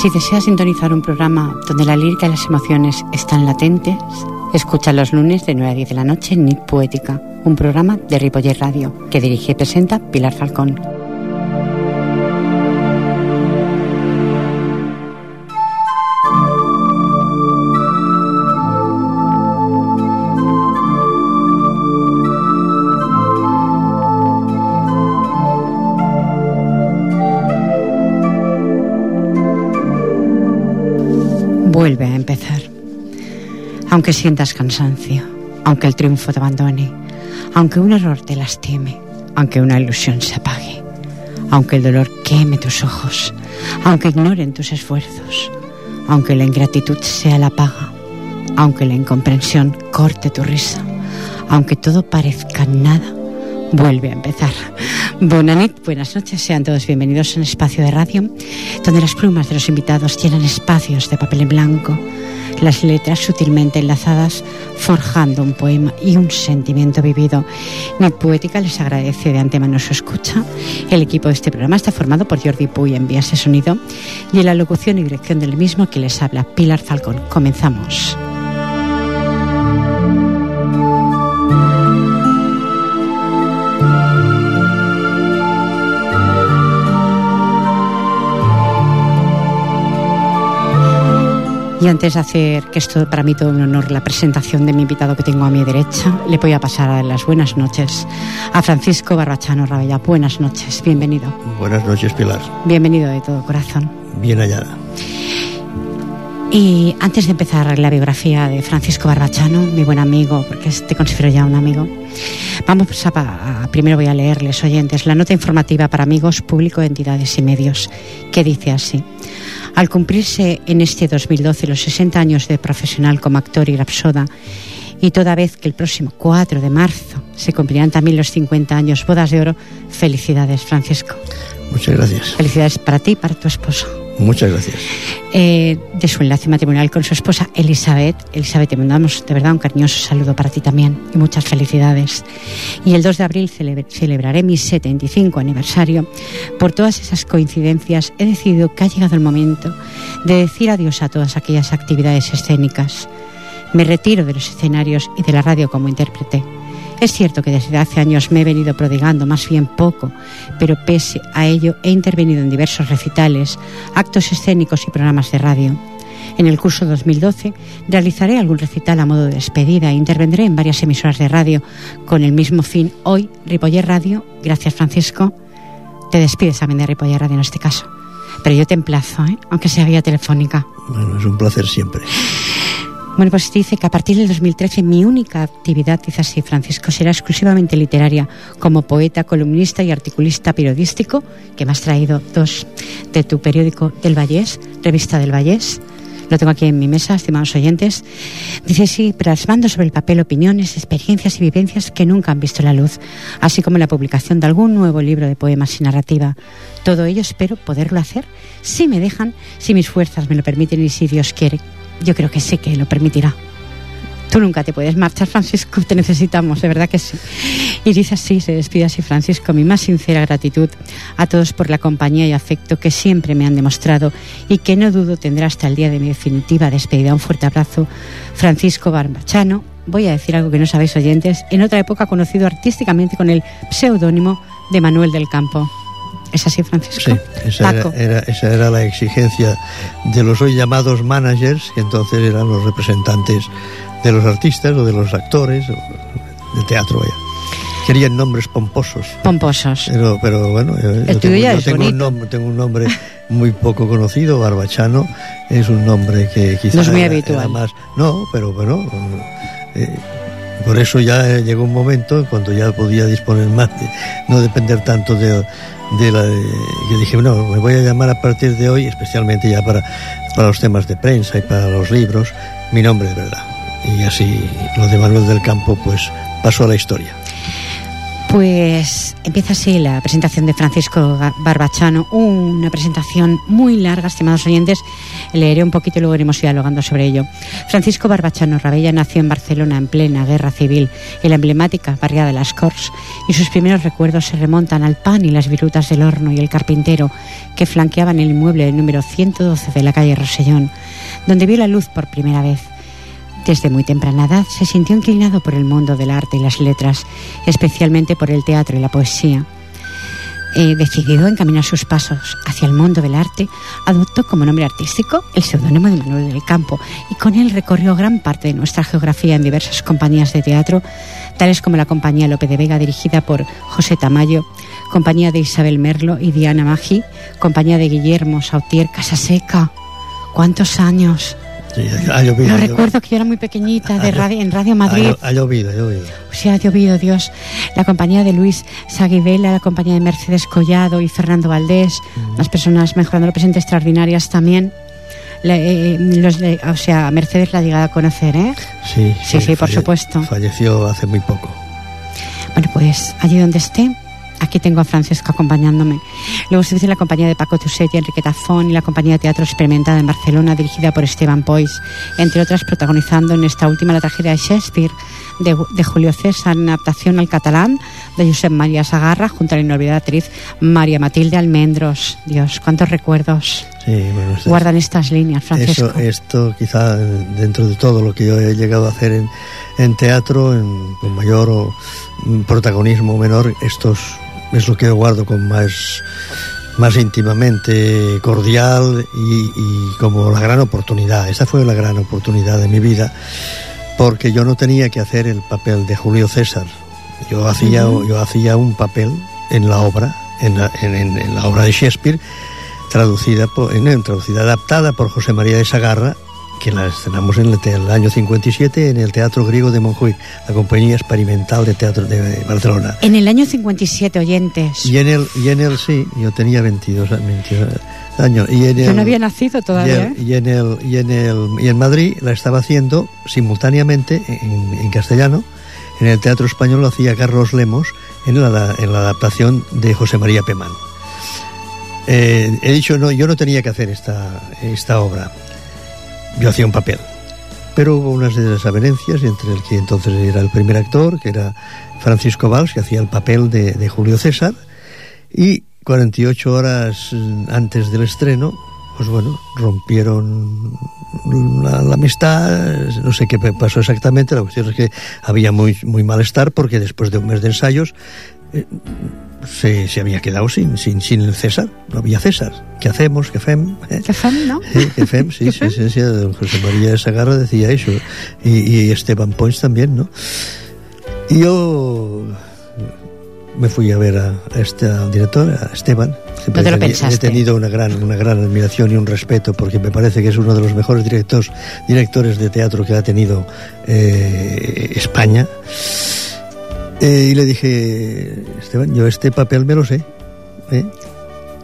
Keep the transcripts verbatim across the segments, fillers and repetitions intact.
Si deseas sintonizar un programa donde la lírica y las emociones están latentes, escucha los lunes de nueve a diez de la noche en Nit Poética, un programa de Ripollet Radio, que dirige y presenta Pilar Falcón. Vuelve a empezar. Aunque sientas cansancio, aunque el triunfo te abandone, aunque un error te lastime, aunque una ilusión se apague, aunque el dolor queme tus ojos, aunque ignoren tus esfuerzos, aunque la ingratitud sea la paga, aunque la incomprensión corte tu risa, aunque todo parezca nada, vuelve a empezar. Bona nit, buenas noches, sean todos bienvenidos a un espacio de radio donde las plumas de los invitados llenan espacios de papel en blanco, las letras sutilmente enlazadas forjando un poema y un sentimiento vivido. Nit Poética les agradece de antemano su escucha. El equipo de este programa está formado por Jordi Puy en vías de sonido y en la locución y dirección del mismo que les habla Pilar Falcón. Comenzamos. Y antes de hacer, que esto para mí todo un honor, la presentación de mi invitado que tengo a mi derecha, le voy a pasar a dar las buenas noches a Francisco Barbachano Ravella. Buenas noches, bienvenido. Buenas noches, Pilar. Bienvenido de todo corazón. Bien hallada. Y antes de empezar la biografía de Francisco Barbachano, mi buen amigo, porque te considero ya un amigo, vamos a, a primero voy a leerles, oyentes, la nota informativa para amigos, público, entidades y medios, que dice así: al cumplirse en este dos mil doce los sesenta años de profesional como actor y rapsoda, y toda vez que el próximo cuatro de marzo se cumplirán también los cincuenta años Bodas de Oro, felicidades, Francisco. Muchas gracias. Felicidades para ti y para tu esposa. Muchas gracias. Eh, de su enlace matrimonial con su esposa Elizabeth. Elizabeth, te mandamos de verdad un cariñoso saludo para ti también y muchas felicidades. Y el dos de abril cele- celebraré mi setenta y cinco aniversario. Por todas esas coincidencias he decidido que ha llegado el momento de decir adiós a todas aquellas actividades escénicas. Me retiro de los escenarios y de la radio como intérprete. Es cierto que desde hace años me he venido prodigando, más bien poco, pero pese a ello he intervenido en diversos recitales, actos escénicos y programas de radio. En el curso dos mil doce realizaré algún recital a modo de despedida e intervendré en varias emisoras de radio con el mismo fin. Hoy, Ripollet Radio, gracias Francisco, te despides también de Ripollet Radio en este caso. Pero yo te emplazo, ¿eh? Aunque sea vía telefónica. Bueno, es un placer siempre. Bueno, pues dice que a partir del dos mil trece mi única actividad, dice así Francisco, será exclusivamente literaria, como poeta, columnista y articulista periodístico, que me has traído dos de tu periódico del Vallès, Revista del Vallès. Lo tengo aquí en mi mesa, estimados oyentes. Dice, sí, plasmando sobre el papel opiniones, experiencias y vivencias que nunca han visto la luz, así como la publicación de algún nuevo libro de poemas y narrativa. Todo ello espero poderlo hacer, si me dejan, si mis fuerzas me lo permiten y si Dios quiere. Yo creo que sí que lo permitirá. Tú nunca te puedes marchar, Francisco, te necesitamos, de verdad que sí. Y dice así, se despide así Francisco: mi más sincera gratitud a todos por la compañía y afecto que siempre me han demostrado y que no dudo tendrá hasta el día de mi definitiva despedida. Un fuerte abrazo, Francisco Barbachano. Voy a decir algo que no sabéis, oyentes, en otra época conocido artísticamente con el seudónimo de Manuel del Campo. ¿Es así, Francisco? Sí, esa era, era, esa era la exigencia de los hoy llamados managers, que entonces eran los representantes de los artistas o de los actores de teatro. Vaya. Querían nombres pomposos. Pomposos. Pero, pero bueno, yo, El yo tuyo tengo, ya yo es tengo, bonito. Un nombre, tengo un nombre muy poco conocido, Barbachano, es un nombre que quizás no es muy era, habitual. Era más, no, pero bueno... Eh, por eso ya llegó un momento cuando ya podía disponer más, no depender tanto de, de la... De, yo dije, no, me voy a llamar a partir de hoy, especialmente ya para, para los temas de prensa y para los libros, mi nombre de verdad. Y así lo de Manuel del Campo pues pasó a la historia. Pues empieza así la presentación de Francisco Barbachano, una presentación muy larga, estimados oyentes. Leeré un poquito y luego iremos dialogando sobre ello. Francisco Barbachano Ravella nació en Barcelona en plena guerra civil, en la emblemática barriada de las Corts, y sus primeros recuerdos se remontan al pan y las virutas del horno y el carpintero que flanqueaban el inmueble número ciento doce de la calle Rosellón, donde vio la luz por primera vez. Desde muy temprana edad se sintió inclinado por el mundo del arte y las letras, especialmente por el teatro y la poesía. Eh, decidido encaminar sus pasos hacia el mundo del arte, adoptó como nombre artístico el seudónimo de Manuel del Campo y con él recorrió gran parte de nuestra geografía en diversas compañías de teatro, tales como la compañía Lope de Vega dirigida por José Tamayo, compañía de Isabel Merlo y Diana Maggi, compañía de Guillermo Sautier Casaseca. ¿Cuántos años? Sí, ha llovido. No recuerdo, que yo era muy pequeñita de radio, en Radio Madrid. Ha llovido, ha llovido. O sea, ha llovido, Dios. La compañía de Luis Sagi-Vela, la compañía de Mercedes Collado y Fernando Valdés, uh-huh. Las personas mejorando el presente extraordinarias también. La, eh, los, eh, o sea, Mercedes la ha llegado a conocer, ¿eh? Sí, sí, falle- sí, por supuesto. Falleció hace muy poco. Bueno, pues allí donde esté. Aquí tengo a Francisco acompañándome. Luego se dice la compañía de Paco Tusset y Enriqueta Font y la compañía de teatro experimentada en Barcelona dirigida por Esteban Pois, entre otras protagonizando en esta última la tragedia de Shakespeare de, de Julio César en adaptación al catalán de Josep Maria Sagarra junto a la inolvidable actriz María Matilde Almendros. Dios, cuántos recuerdos. Sí, bueno, es, guardan estas líneas, Francisco. Eso, esto quizá dentro de todo lo que yo he llegado a hacer en, en teatro, en, con mayor o, protagonismo menor, estos es lo que yo guardo con más, más íntimamente cordial y, y como la gran oportunidad. Esa fue la gran oportunidad de mi vida, porque yo no tenía que hacer el papel de Julio César. Yo hacía, uh-huh. yo hacía un papel en la obra, en la, en, en, en la obra de Shakespeare, traducida, por, en, traducida, adaptada por José María de Sagarra, que la estrenamos en el, en el año cincuenta y siete en el Teatro Griego de Montjuic, la compañía experimental de teatro de Barcelona. En el año cincuenta y siete, oyentes. Y en el, y en el sí, yo tenía veintidós, veintidós años. Y en el, yo no había nacido todavía. Y, el, y, en el, y, en el, y en Madrid la estaba haciendo simultáneamente en, en castellano. En el Teatro Español lo hacía Carlos Lemos en la, en la adaptación de José María Pemán. Eh, he dicho, no, yo no tenía que hacer esta, esta obra. Yo hacía un papel, pero hubo unas desavenencias entre el que entonces era el primer actor, que era Francisco Valls, que hacía el papel de, de Julio César, y cuarenta y ocho horas antes del estreno, pues bueno, rompieron la, la amistad, no sé qué pasó exactamente. La cuestión es que había muy, muy malestar, porque después de un mes de ensayos eh, Se, se había quedado sin, sin, sin el César. No había César. ¿Qué hacemos? ¿Qué fem? ¿Qué fem, no? Sí, ¿qué fem? Sí, ¿Qué sí, fem? sí, sí, don José María Sagarra decía eso. Y, y Esteban Poins también, ¿no? Y yo me fui a ver a, a este, al director, a Esteban. Siempre no te lo pensaste. He tenido una gran, una gran admiración y un respeto, porque me parece que es uno de los mejores directores, directores de teatro que ha tenido eh, España. Eh, y le dije, Esteban, yo este papel me lo sé, ¿eh?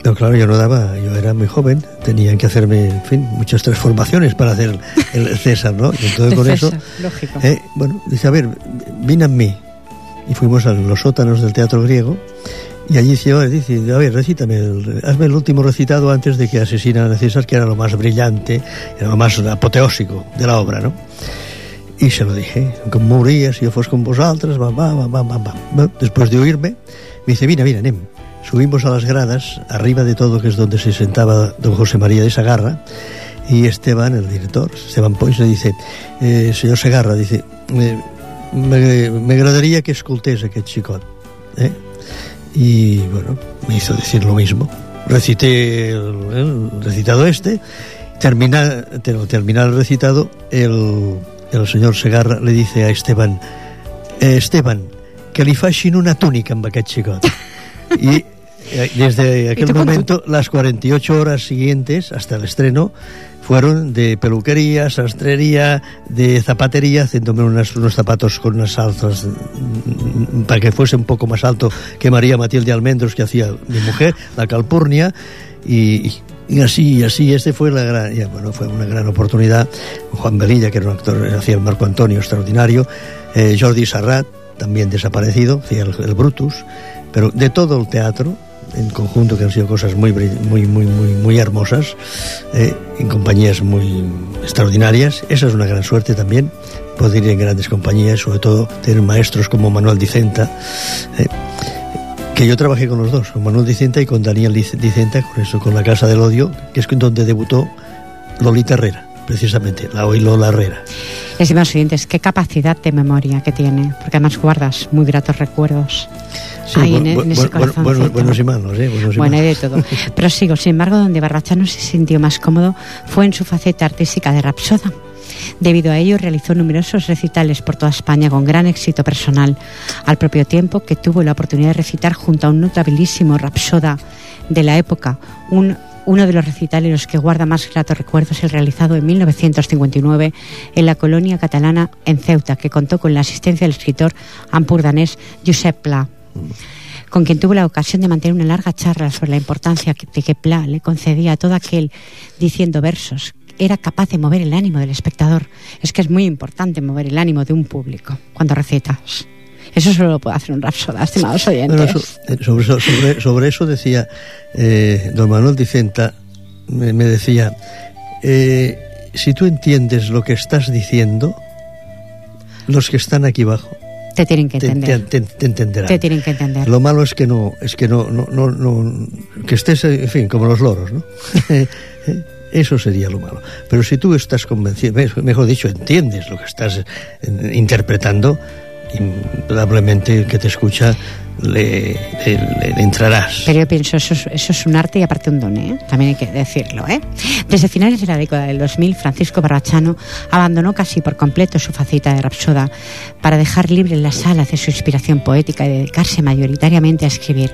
Pero claro, yo no daba, yo era muy joven, tenían que hacerme, en fin, muchas transformaciones para hacer el César, ¿no? Y entonces con eso, lógico. Eh, bueno, dice, a ver, vine a mí, y fuimos a los sótanos del Teatro Griego, y allí dice, a ver, recítame, el, hazme el último recitado antes de que asesinan a César, que era lo más brillante, era lo más apoteósico de la obra, ¿no? Y se lo dije, que moría si yo fuese con vosotras, va, va, va, va, va. Bueno, después de oírme, me dice, mira, mira, Nen, subimos a las gradas, arriba de todo, que es donde se sentaba don José María de Sagarra, y Esteban, el director, Esteban Pois, le dice, eh, señor Sagarra, dice, eh, me, me agradaría que escoltés aquest xicot, ¿eh? Y bueno, me hizo decir lo mismo. Recité el, el recitado este, terminar, terminar el recitado, el... el señor Segarra le dice a Esteban, eh, Esteban, que li facin una túnica amb aquest xicot. Y eh, desde aquel momento, las cuarenta y ocho horas siguientes, hasta el estreno, fueron de peluquería, sastrería, de zapatería, haciéndome unas, unos zapatos con unas alzas para que fuese un poco más alto que María Matilde Almendros, que hacía mi mujer, la calpurnia, y... y Y así, y así, este fue la gran, ya, bueno, fue una gran oportunidad. Juan Belilla, que era un actor, hacía el Marco Antonio extraordinario, eh, Jordi Sarrat, también desaparecido, el, el Brutus, pero de todo el teatro en conjunto, que han sido cosas muy muy muy muy muy hermosas, eh, en compañías muy extraordinarias. Esa es una gran suerte también, poder ir en grandes compañías, sobre todo tener maestros como Manuel Dicenta, eh, que yo trabajé con los dos, con Manuel Dicenta y con Daniel Dicenta, con eso, con La Casa del Odio, que es donde debutó Lolita Herrera, precisamente, la hoy Lola Herrera. Estimados oyentes, qué capacidad de memoria que tiene, porque además guardas muy gratos recuerdos. Sí, ahí bueno, en, en ese bueno, bueno, buenos y malos, ¿eh? Buenos y bueno, malos. De todo. Pero sigo, sin embargo, donde Barbachano se sintió más cómodo fue en su faceta artística de rapsoda. Debido a ello, realizó numerosos recitales por toda España con gran éxito personal, al propio tiempo que tuvo la oportunidad de recitar junto a un notabilísimo rapsoda de la época, un Uno de los recitales en los que guarda más gratos recuerdos es el realizado en mil novecientos cincuenta y nueve en la colonia catalana en Ceuta, que contó con la asistencia del escritor ampurdanés Josep Pla, con quien tuvo la ocasión de mantener una larga charla sobre la importancia que, que Pla le concedía a todo aquel diciendo versos. Era capaz de mover el ánimo del espectador. Es que es muy importante mover el ánimo de un público cuando recitas. Eso solo lo puede hacer un rapsoda, estimados oyentes. Bueno, sobre, eso, sobre, sobre eso decía eh, don Manuel Dicenta, me, me decía, eh, si tú entiendes lo que estás diciendo, los que están aquí abajo te tienen que entender. Te, te, te entenderán. Te tienen que entender. Lo malo es que no, es que no, no, no, no que estés, en fin, como los loros, ¿no? Eso sería lo malo. Pero si tú estás convencido, mejor dicho, entiendes lo que estás interpretando, indudablemente el que te escucha le, le, le, le entrarás. Pero yo pienso, eso es, eso es un arte y aparte un don, ¿eh? También hay que decirlo, ¿eh? Desde finales de la década del dos mil, Francisco Barbachano abandonó casi por completo su faceta de rapsoda para dejar libre las alas de su inspiración poética y dedicarse mayoritariamente a escribir.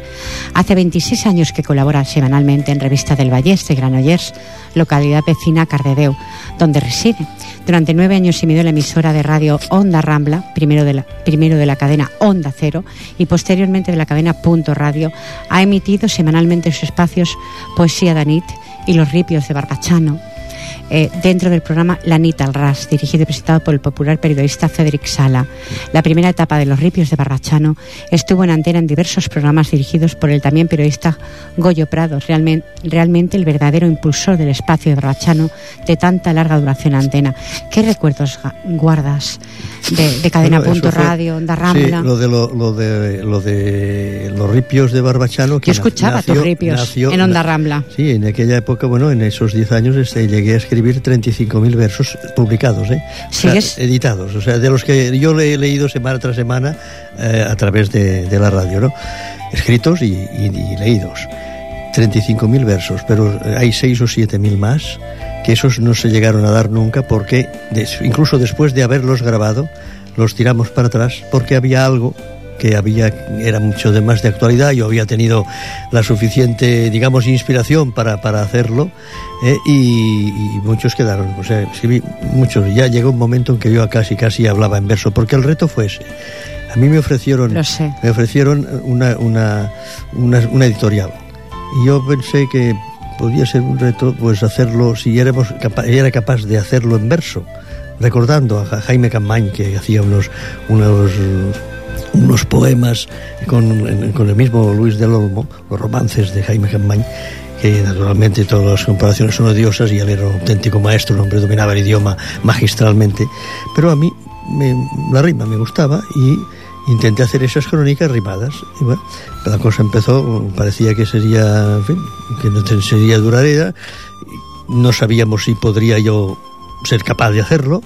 Hace veintiséis años que colabora semanalmente en Revista del Vallès de Granollers, localidad vecina a Cardedeu, donde reside. Durante nueve años y medio en la emisora de radio Onda Rambla, primero de la, primero de la cadena Onda Cero y posteriormente de la cadena Punto Radio, ha emitido semanalmente en sus espacios Poesía de Nit y Los Ripios de Barbachano, eh, dentro del programa La Nit al Ras, dirigido y presentado por el popular periodista Federic Sala. La primera etapa de Los Ripios de Barbachano estuvo en antena en diversos programas dirigidos por el también periodista Goyo Prado, realmente, realmente el verdadero impulsor del espacio de Barbachano de tanta larga duración en antena. ¿Qué recuerdos guardas de, de Cadena bueno, Punto fue, Radio, Onda Rambla? Sí, lo de, lo, lo, de, lo de Los Ripios de Barbachano. Que Yo escuchaba nació, tus ripios nació, en Onda Rambla. Sí, en aquella época, bueno, en esos diez años este, llegué a escribir treinta y cinco mil versos publicados, ¿eh? ¿Sí o sea, es? editados, o sea, de los que yo le he leído semana tras semana eh, a través de, de la radio, ¿no? Escritos y, y, y leídos. treinta y cinco mil versos, pero hay seis o siete mil más, que esos no se llegaron a dar nunca porque de, incluso después de haberlos grabado, los tiramos para atrás porque había algo que había, era mucho de más de actualidad. Yo había tenido la suficiente, digamos, inspiración para, para hacerlo, eh, y, y muchos quedaron, o sea, escribí muchos. Ya llegó un momento en que yo casi casi hablaba en verso, porque el reto fue ese. A mí me ofrecieron, me ofrecieron una, una, una, una editorial. Y yo pensé que podía ser un reto, pues hacerlo, si éramos capa- era capaz de hacerlo en verso, recordando a Jaime Campmany, que hacía unos unos unos poemas con, con el mismo Luis del Olmo, los romances de Jaime Campmany, que naturalmente todas las comparaciones son odiosas, y él era un auténtico maestro, un hombre que dominaba el idioma magistralmente, pero a mí me, la rima me gustaba y intenté hacer esas crónicas rimadas. Y bueno, la cosa empezó, parecía que sería, en fin, que no sería duradera. No sabíamos si podría yo ser capaz de hacerlo,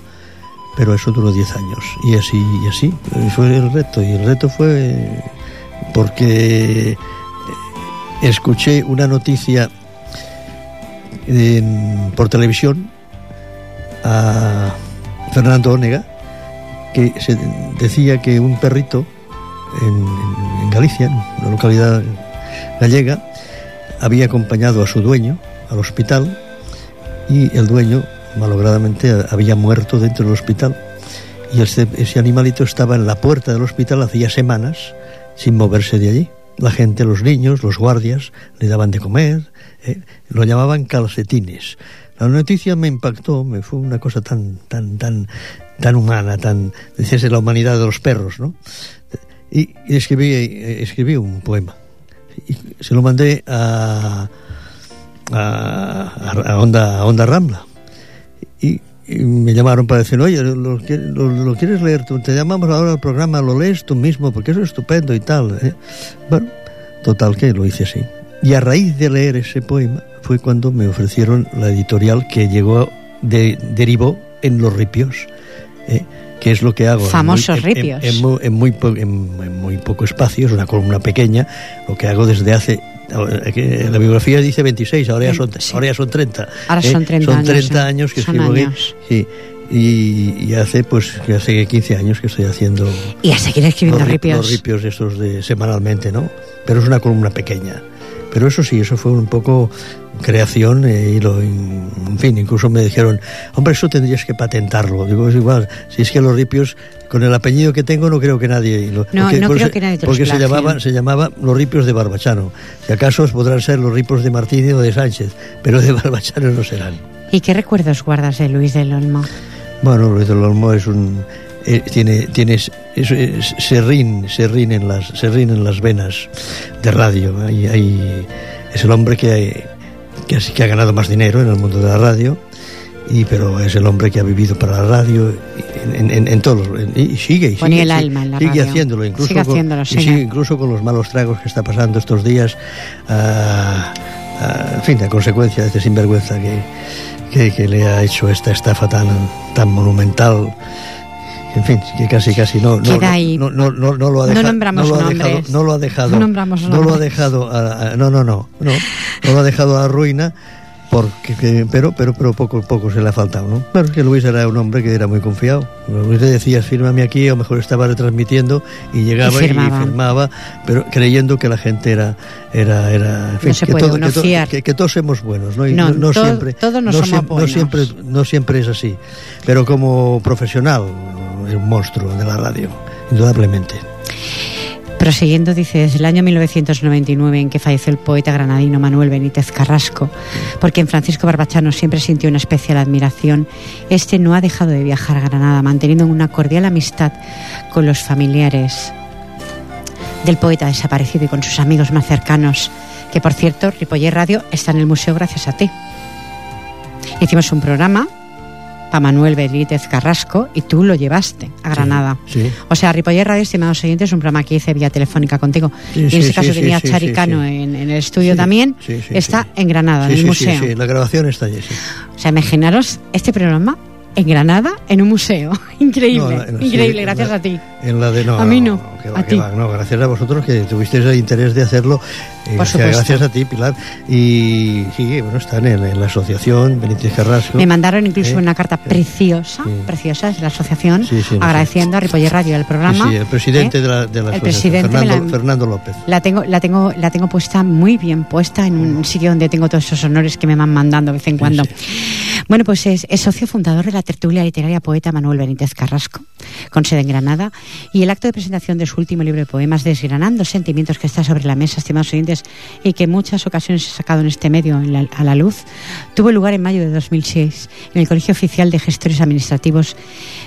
pero eso duró diez años. Y así, y así, fue el reto. Y el reto fue porque escuché una noticia en, por televisión a Fernando Onega, que se decía que un perrito en, en Galicia, en una localidad gallega, había acompañado a su dueño al hospital y el dueño, malogradamente, había muerto dentro del hospital. Y ese, ese animalito estaba en la puerta del hospital hacía semanas sin moverse de allí. La gente, los niños, los guardias, le daban de comer, eh, lo llamaban calcetines. La noticia me impactó, me fue una cosa tan, tan, tan tan humana, tan, decías de la humanidad de los perros, ¿no? Y, y escribí, escribí un poema. Y se lo mandé a, a, a, Onda, a Onda Rambla. Y, y me llamaron para decir, oye, ¿lo, lo, lo quieres leer? Te llamamos ahora al programa, lo lees tú mismo, porque eso es estupendo y tal, ¿eh? Bueno, total que lo hice así. Y a raíz de leer ese poema fue cuando me ofrecieron la editorial que llegó, de, derivó en Los Ripios, ¿eh? Que es lo que hago. Famosos en muy, Ripios. En, en, en, en, muy po, en, en muy poco espacio, es una columna pequeña, lo que hago desde hace... La biografía dice veintiséis, ahora ya son, sí. ahora ya son treinta. Ahora eh, son treinta años. Son treinta años, años que escribo aquí. Sí. Y, y hace pues hace quince años que estoy haciendo... Y a seguir escribiendo los, ripios. Los ripios estos de semanalmente, ¿no? Pero es una columna pequeña. Pero eso sí, eso fue un poco creación, eh, y lo, en fin, incluso me dijeron, hombre, eso tendrías que patentarlo. Digo, es igual, si es que Los Ripios, con el apellido que tengo, no creo que nadie... Lo, no, porque, no creo se, que nadie te Porque se llamaba, se llamaba Los Ripios de Barbachano. Si acaso podrán ser Los Ripios de Martínez o de Sánchez, pero de Barbachano no serán. ¿Y qué recuerdos guardas de Luis del Olmo? Bueno, Luis del Olmo es un... Eh, tiene, tiene serrín, serrín en las, serrín en las venas de radio. Hay, hay, es el hombre que, que, que ha ganado más dinero en el mundo de la radio, y pero es el hombre que ha vivido para la radio en, en, en todos los, y sigue, y sigue, el alma en la sigue radio. haciéndolo, incluso sigue haciéndolo, con, y sigue incluso con los malos tragos que está pasando estos días, a, a, en fin, a consecuencia de este sinvergüenza que, que, que le ha hecho esta estafa tan, tan monumental. En fin, que casi casi no no no, no no no lo ha dejado, no, no lo ha dejado, no lo ha dejado, no, no lo ha dejado, a, a, no no no no no lo ha dejado a la ruina, porque pero pero pero poco poco se le ha faltado, ¿no? Claro que Luis era un hombre que era muy confiado. Luis le decía, fírmame aquí, o mejor estaba retransmitiendo y llegaba y firmaba, y firmaba pero creyendo que la gente era era era en fin, no que, puede, todo, que, to, que, que todos somos buenos, ¿no? Y no, no, no siempre todos no, no, somos siempre, buenos. no siempre no siempre es así, pero como profesional es un monstruo de la radio, indudablemente. Prosiguiendo, dices, el año mil novecientos noventa y nueve en que falleció el poeta granadino Manuel Benítez Carrasco, porque en Francisco Barbachano siempre sintió una especial admiración. Este no ha dejado de viajar a Granada, manteniendo una cordial amistad con los familiares del poeta desaparecido y con sus amigos más cercanos, que por cierto, Ripollet Radio está en el museo gracias a ti. Hicimos un programa para Manuel Benítez Carrasco y tú lo llevaste a Granada. Sí, sí. O sea, Ripollet Radio, estimados oyentes, es un programa que hice vía telefónica contigo. Sí, y en sí, este caso sí, tenía sí, Charicano sí, sí. En, en el estudio sí, también. Sí, sí, está sí. en Granada, sí, en el sí, museo. Sí, sí, la grabación está allí. Sí. O sea, imaginaros este programa en Granada, en un museo. Increíble, no, no, increíble, sí, gracias la, a ti. En la de no, a mí no, no que va, a ti. Va, no, gracias a vosotros que tuvisteis el interés de hacerlo. Eh, Por supuesto. Gracias a ti, Pilar. Y sí, bueno, están en, en la asociación Benítez Carrasco. Me mandaron incluso eh, una carta preciosa, eh, preciosa, de la asociación, sí, sí, agradeciendo sí. a Ripollet Radio el programa. Sí, sí el presidente eh, de la, de la el asociación, Fernando, la, Fernando López. La tengo, la, tengo, la tengo puesta, muy bien puesta, en un mm. sitio donde tengo todos esos honores que me van mandando de vez en sí, cuando. Sí. Bueno, pues es, es socio fundador de la tertulia literaria poeta Manuel Benítez Carrasco, con sede en Granada, y el acto de presentación de su último libro de poemas, Desgranando Sentimientos, que está sobre la mesa, estimados oyentes, y que en muchas ocasiones he sacado en este medio en la, a la luz, tuvo lugar en mayo de dos mil seis en el Colegio Oficial de Gestores Administrativos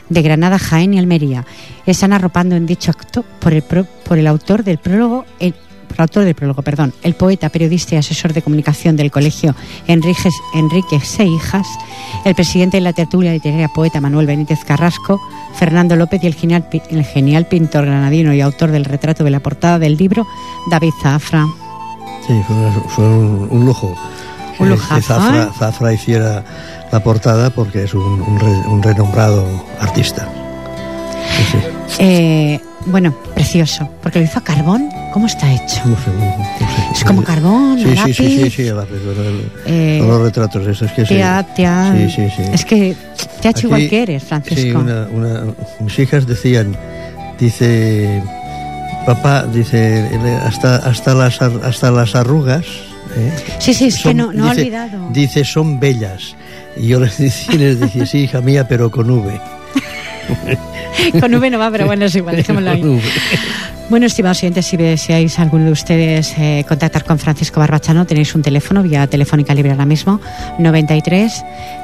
de Granada, Jaén y Almería. Están arropando en dicho acto por el, pro, por el autor del prólogo... El, autor del prólogo, perdón, el poeta, periodista y asesor de comunicación del colegio Enrique, Enrique Seijas, el presidente de la tertulia literaria poeta Manuel Benítez Carrasco, Fernando López y el genial, el genial pintor granadino y autor del retrato de la portada del libro, David Zafra. Sí, fue, una, fue un, un lujo. Un lujazo, que Zafra, Zafra hiciera la portada porque es un, un, re, un renombrado artista. Sí, sí. Eh, bueno, precioso, porque lo hizo a carbón. ¿Cómo está hecho? No sé, no sé, es como carbón, sí, lápiz. Sí, sí, sí, sí, lápiz. Eh, los retratos esos que te ha, te ha, sí, sí, sí. Es que te ha hecho aquí, igual que eres, Francisco. Sí, una, una, mis hijas decían, dice, papá, dice, hasta, hasta, las, hasta las arrugas. ¿Eh? Sí, sí, es son, que no, no dice, he olvidado. Dice, son bellas. Y yo les decía, les decía sí, hija mía, pero con V. Con V no va, pero bueno, es igual, dejémoslo ahí. Bueno, estimados oyentes, si deseáis alguno de ustedes eh, contactar con Francisco Barbachano, tenéis un teléfono, vía telefónica libre ahora mismo, noventa y tres,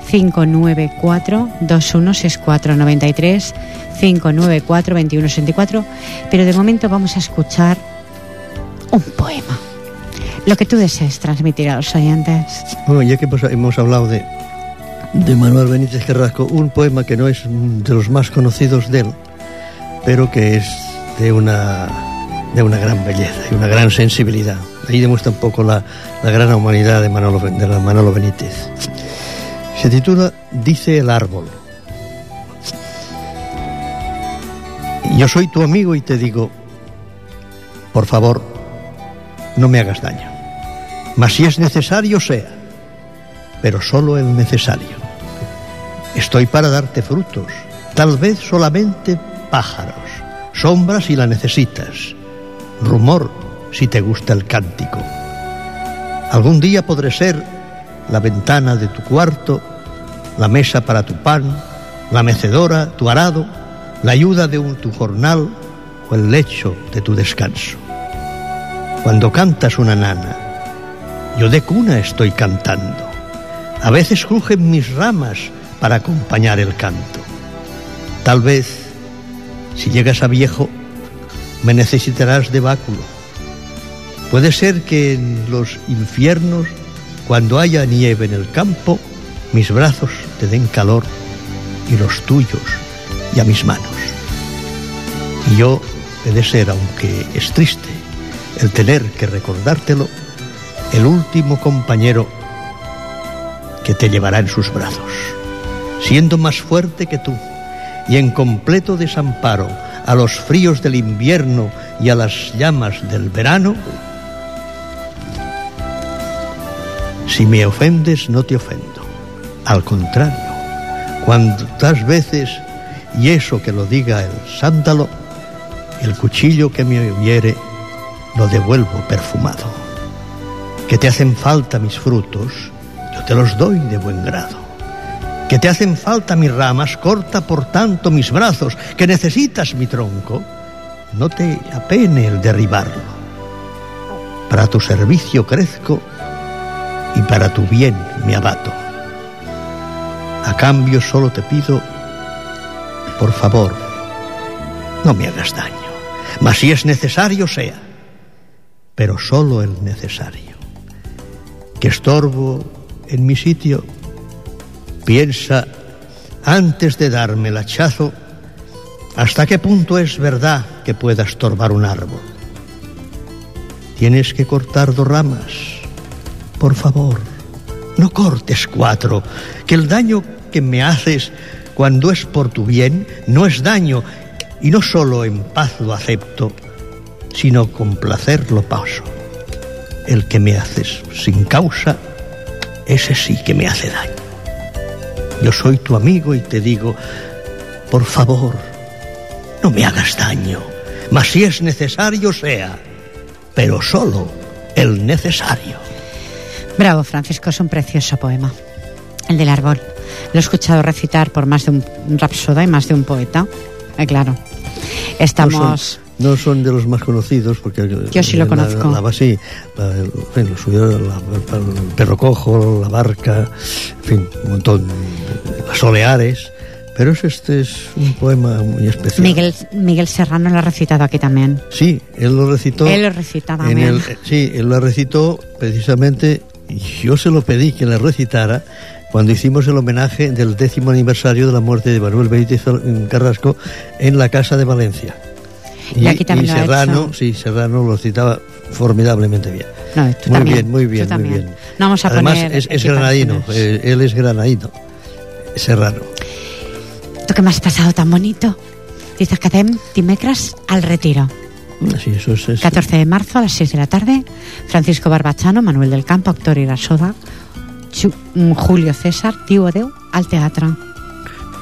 cinco noventa y cuatro, veintiuno sesenta y cuatro, noventa y tres, cinco noventa y cuatro, veintiuno sesenta y cuatro, pero de momento vamos a escuchar un poema. Lo que tú desees transmitir a los oyentes. Bueno, ya que pues, hemos hablado de, de Manuel Benítez Carrasco, un poema que no es de los más conocidos de él, pero que es de una, de una gran belleza y una gran sensibilidad. Ahí demuestra un poco la, la gran humanidad de Manolo, de Manolo Benítez. Se titula Dice el árbol. Yo soy tu amigo y te digo, por favor, no me hagas daño. Mas si es necesario, sea, pero solo el necesario. Estoy para darte frutos, tal vez solamente pájaros, sombra si la necesitas, rumor si te gusta el cántico. Algún día podré ser la ventana de tu cuarto, la mesa para tu pan, la mecedora, tu arado, la ayuda de un, tu jornal o el lecho de tu descanso. Cuando cantas una nana, yo de cuna estoy cantando. A veces crujen mis ramas para acompañar el canto. Tal vez, si llegas a viejo, me necesitarás de báculo. Puede ser que en los infiernos, cuando haya nieve en el campo, mis brazos te den calor y los tuyos y a mis manos. Y yo he de ser, aunque es triste el tener que recordártelo, el último compañero que te llevará en sus brazos, siendo más fuerte que tú y en completo desamparo a los fríos del invierno y a las llamas del verano. Si me ofendes, no te ofendo, al contrario, cuantas veces, y eso que lo diga el sándalo, el cuchillo que me hiere lo devuelvo perfumado. Que te hacen falta mis frutos, yo te los doy de buen grado. Que te hacen falta mis ramas, corta por tanto mis brazos. Que necesitas mi tronco, no te apene el derribarlo. Para tu servicio crezco y para tu bien me abato. A cambio solo te pido, por favor, no me hagas daño. Mas si es necesario, sea, pero solo el necesario. Que estorbo en mi sitio, piensa antes de darme el hachazo hasta qué punto es verdad que pueda estorbar un árbol. Tienes que cortar dos ramas, por favor, no cortes cuatro, que el daño que me haces cuando es por tu bien no es daño, y no solo en paz lo acepto, sino con placer lo paso. El que me haces sin causa, ese sí que me hace daño. Yo soy tu amigo y te digo, por favor, no me hagas daño, mas si es necesario, sea, pero solo el necesario. Bravo, Francisco, es un precioso poema, el del árbol. Lo he escuchado recitar por más de un rapsoda y más de un poeta. Eh, claro, estamos... No son de los más conocidos, porque... Yo sí lo la, conozco. La, la, sí, la, el, en lo suyo, la, la, el perro cojo, la barca, en fin, un montón, las oleares, pero es, este es un poema muy especial. Miguel, Miguel Serrano lo ha recitado aquí también. Sí, él lo recitó. Él lo recitaba también. El, sí, él lo recitó precisamente, yo se lo pedí que la recitara, cuando hicimos el homenaje del décimo aniversario de la muerte de Manuel Benítez Carrasco en la Casa de Valencia. Y, y, aquí también y Serrano, sí, Serrano lo citaba formidablemente bien. No, tú muy también, bien, muy bien, muy bien. No vamos a Además, poner es, es granadino, eh, él es granadino, Serrano. ¿Tú qué me has pasado tan bonito? Dices que hacen Timecras al retiro. Sí, eso es, es. catorce de marzo a las seis de la tarde, Francisco Barbachano, Manuel del Campo, actor y rasoda, Julio César, Tío Adeu, al teatro.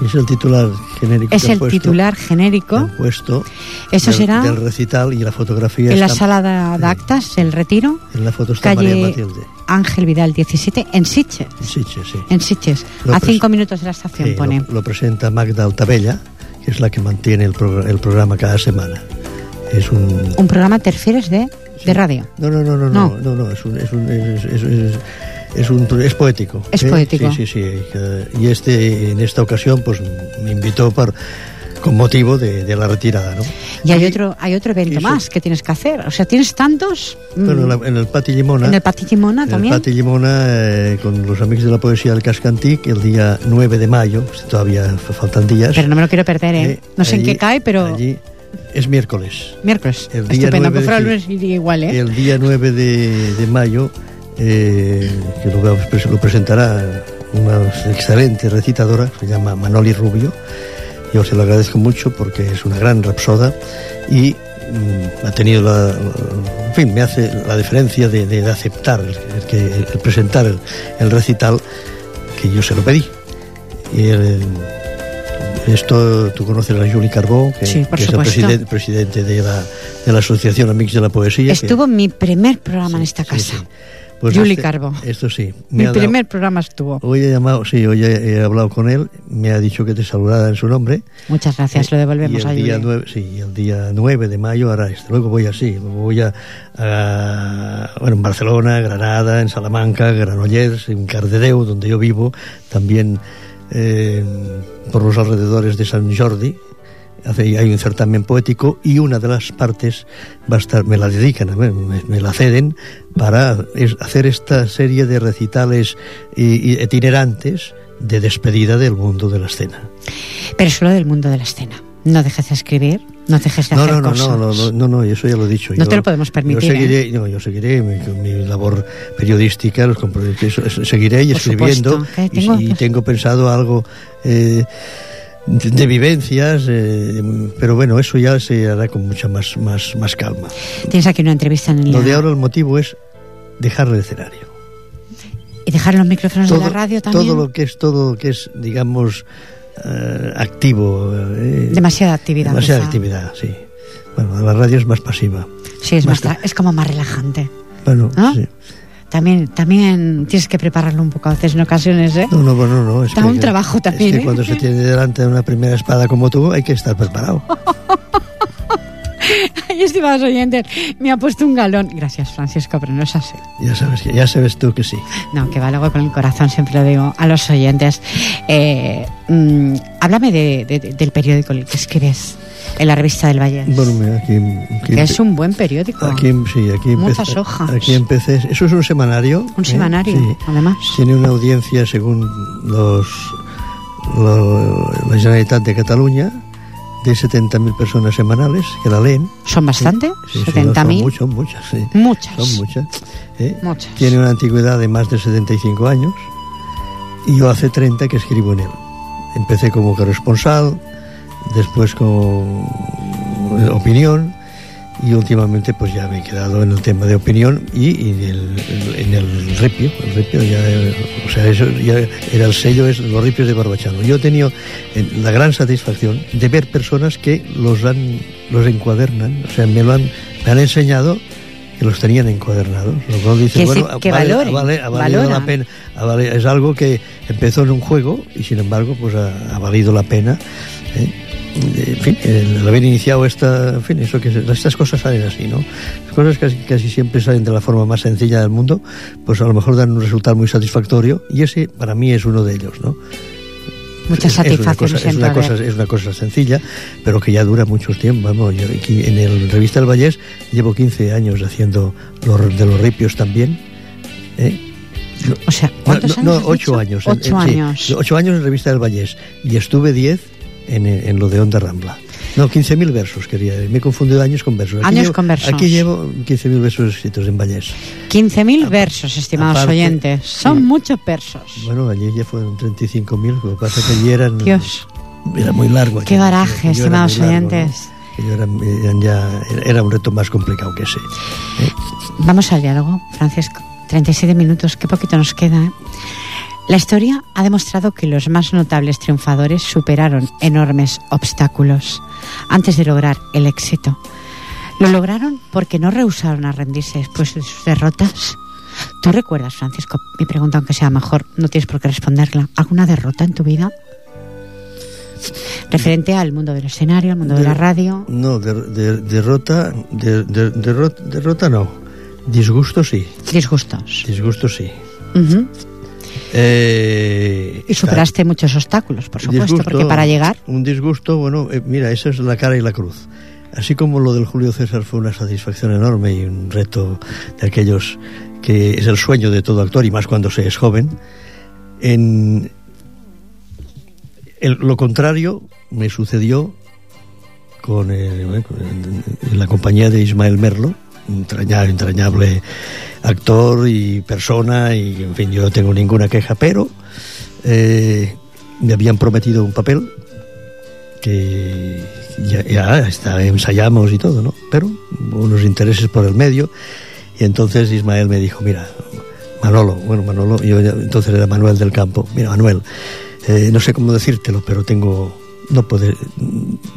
Es el titular genérico. Es el puesto, titular genérico. Puesto Eso del, será. Del recital y la fotografía. En está, la sala de actas, el retiro. En la foto está calle María Matilde. Ángel Vidal diecisiete, en Sitges. En Sitges, sí. En Sitges. Lo a pres- cinco minutos de la estación, sí, pone. Lo, lo presenta Magda Altavella, que es la que mantiene el, progr- el programa cada semana. es un... ¿Un programa te refieres de, sí. de radio? No, no, no, no, no, no, no, es un... Es un es, es, es, Es, un, es poético. Es ¿eh? poético. Sí, sí, sí. Y este, en esta ocasión pues me invitó para, con motivo de, de la retirada, ¿no? Y hay otro hay otro evento sí, más sí. que tienes que hacer. O sea, tienes tantos... Bueno, la, en el Pati Limona... En el Pati Limona también. En el Pati Limona, eh, con los amigos de la poesía del Casc Antic, el día nueve de mayo, todavía faltan días. Pero no me lo quiero perder, ¿eh? eh no sé allí, en qué cae, pero... Allí es miércoles. Miércoles. El día Estupendo, nueve de, el lunes iría igual, ¿eh? El día nueve de, de mayo... Eh, que lo, lo presentará una excelente recitadora, se llama Manoli Rubio. Yo se lo agradezco mucho porque es una gran rapsoda y mm, ha tenido la, la, en fin, me hace la diferencia de, de, de aceptar el, el, el, el presentar el, el recital que yo se lo pedí. Y el, esto, tú conoces a Juli Carbó, que, sí, que es el president, presidente de la, de la Asociación Amigos de la Poesía. Estuvo que, en mi primer programa sí, en esta casa. Sí, sí. Pues Juli este, Carbo. Esto sí. Mi primer dado, programa estuvo. Hoy he llamado, sí, hoy he, he hablado con él, me ha dicho que te saludara en su nombre. Muchas gracias, eh, lo devolvemos a Juli. Sí, el día nueve de mayo hará esto. Luego voy así, luego voy a, a, bueno, en Barcelona, Granada, en Salamanca, Granollers, en Cardedeu, donde yo vivo, también eh, por los alrededores de Sant Jordi. Hay un certamen poético y una de las partes va a estar, me la dedican, me, me la ceden para es, hacer esta serie de recitales y, y itinerantes de despedida del mundo de la escena. Pero solo del mundo de la escena. No dejes de escribir, no dejes de no, hacer no, no, cosas. No, no, no, no, no, eso ya lo he dicho. No yo, te lo podemos permitir. Yo seguiré, ¿eh? no, yo seguiré mi, mi labor periodística, los compromisos, seguiré y escribiendo. Por supuesto, tengo, y, y tengo pensado algo... Eh, De, de vivencias, eh, pero bueno, eso ya se hará con mucha más, más, más calma. Tienes aquí una entrevista en el... Lo de ahora el motivo es dejar el escenario. ¿Y dejar los micrófonos todo, de la radio también? Todo lo que es, todo lo que es digamos, eh, activo. Eh, demasiada actividad. Demasiada quizá. actividad, sí. Bueno, la radio es más pasiva. Sí, es, más más, es como más relajante. Bueno, ¿no? sí. También, también tienes que prepararlo un poco a veces en ocasiones, ¿eh? No, no, no, no. Es da que, un trabajo también, es que ¿eh? Cuando se tiene delante una primera espada como tú, hay que estar preparado. Ay, estimados oyentes, me ha puesto un galón. Gracias, Francisco, pero no es así. Ya sabes, que, ya sabes tú que sí. No, que va luego con el corazón, siempre lo digo a los oyentes. Eh, mmm, háblame de, de, del periódico que escribes. En la revista del Vallès. Bueno, mira, aquí, aquí que es un buen periódico. Aquí, sí, aquí empecé, Muchas hojas. Aquí empecé. Eso es un semanario. Un eh, semanario, sí. Además. Tiene una audiencia según los, los la Generalitat de Cataluña de setenta mil personas semanales que la leen. ¿Son bastante? Sí, sí, setenta mil. Son mucho, muchas, sí. Muchas. Son muchas. Eh. Muchas. Tiene una antigüedad de más de setenta y cinco años y yo hace treinta que escribo en él. Empecé como corresponsal. Después con opinión y últimamente pues ya me he quedado en el tema de opinión y, y el, el, en el ripio, el ripio ya, o sea, eso ya era el sello, es los ripios de Barbachano. Yo he tenido la gran satisfacción de ver personas que los han, los encuadernan, o sea, me lo han, me han enseñado que los tenían encuadernados, lo cual dice, bueno, que vale, vale, ha valido la pena, ha valido, es algo que empezó en un juego y sin embargo pues ha, ha valido la pena, ¿eh? En fin, el haber iniciado esta, en fin, eso que estas cosas salen así, ¿no? Las cosas casi, casi siempre salen de la forma más sencilla del mundo, pues a lo mejor dan un resultado muy satisfactorio y ese para mí es uno de ellos, ¿no? Mucha satisfacción. Es, es, una cosa, es una cosa sencilla, pero que ya dura mucho tiempo. Vamos, yo aquí en el Revista del Vallès llevo quince años haciendo los, de los ripios también, ¿eh? O sea, ¿cuántos no, no, años? No, ocho años. Ocho en, años. Sí, ocho años en Revista del Vallès y estuve diez En, en lo de Onda Rambla. No, quince mil versos quería. Me he confundido años con versos. Aquí años llevo, con versos. Aquí llevo quince mil versos escritos en Vallés. quince mil versos, estimados aparte, oyentes. Son sí. muchos versos. Bueno, allí ya fueron treinta y cinco mil. Lo que pasa es que allí eran... Dios. Era muy largo. Qué allá, baraje, estimados largo, oyentes. ¿no? Eran, eran ya, era un reto más complicado que ese. ¿Eh? Vamos al diálogo, Francisco. treinta y siete minutos. Qué poquito nos queda, ¿eh? La historia ha demostrado que los más notables triunfadores superaron enormes obstáculos antes de lograr el éxito. Lo lograron porque no rehusaron a rendirse después de sus derrotas. ¿Tú recuerdas, Francisco? Mi pregunta, aunque sea mejor, no tienes por qué responderla. ¿Alguna derrota en tu vida? referente al mundo del escenario, al mundo de, de la radio. No, de, de, derrota, de, de, derrota, derrota no, disgusto sí. Disgustos. Disgusto sí. Uh-huh. Eh, y superaste claro. muchos obstáculos, por supuesto, disgusto, porque para llegar... Un disgusto, bueno, eh, mira, esa es la cara y la cruz. Así como lo del Julio César fue una satisfacción enorme y un reto de aquellos que es el sueño de todo actor, y más cuando se es joven, en el, lo contrario me sucedió con el, en la compañía de Isabel Merlo, entrañable, entrañable actor y persona, y en fin, yo no tengo ninguna queja, pero eh, me habían prometido un papel que ya, ya está, ensayamos y todo, ¿no? Pero unos intereses por el medio, y entonces Ismael me dijo, mira, Manolo, bueno, Manolo, yo ya, entonces era Manuel del Campo, mira, Manuel, eh, no sé cómo decírtelo, pero tengo, no poder,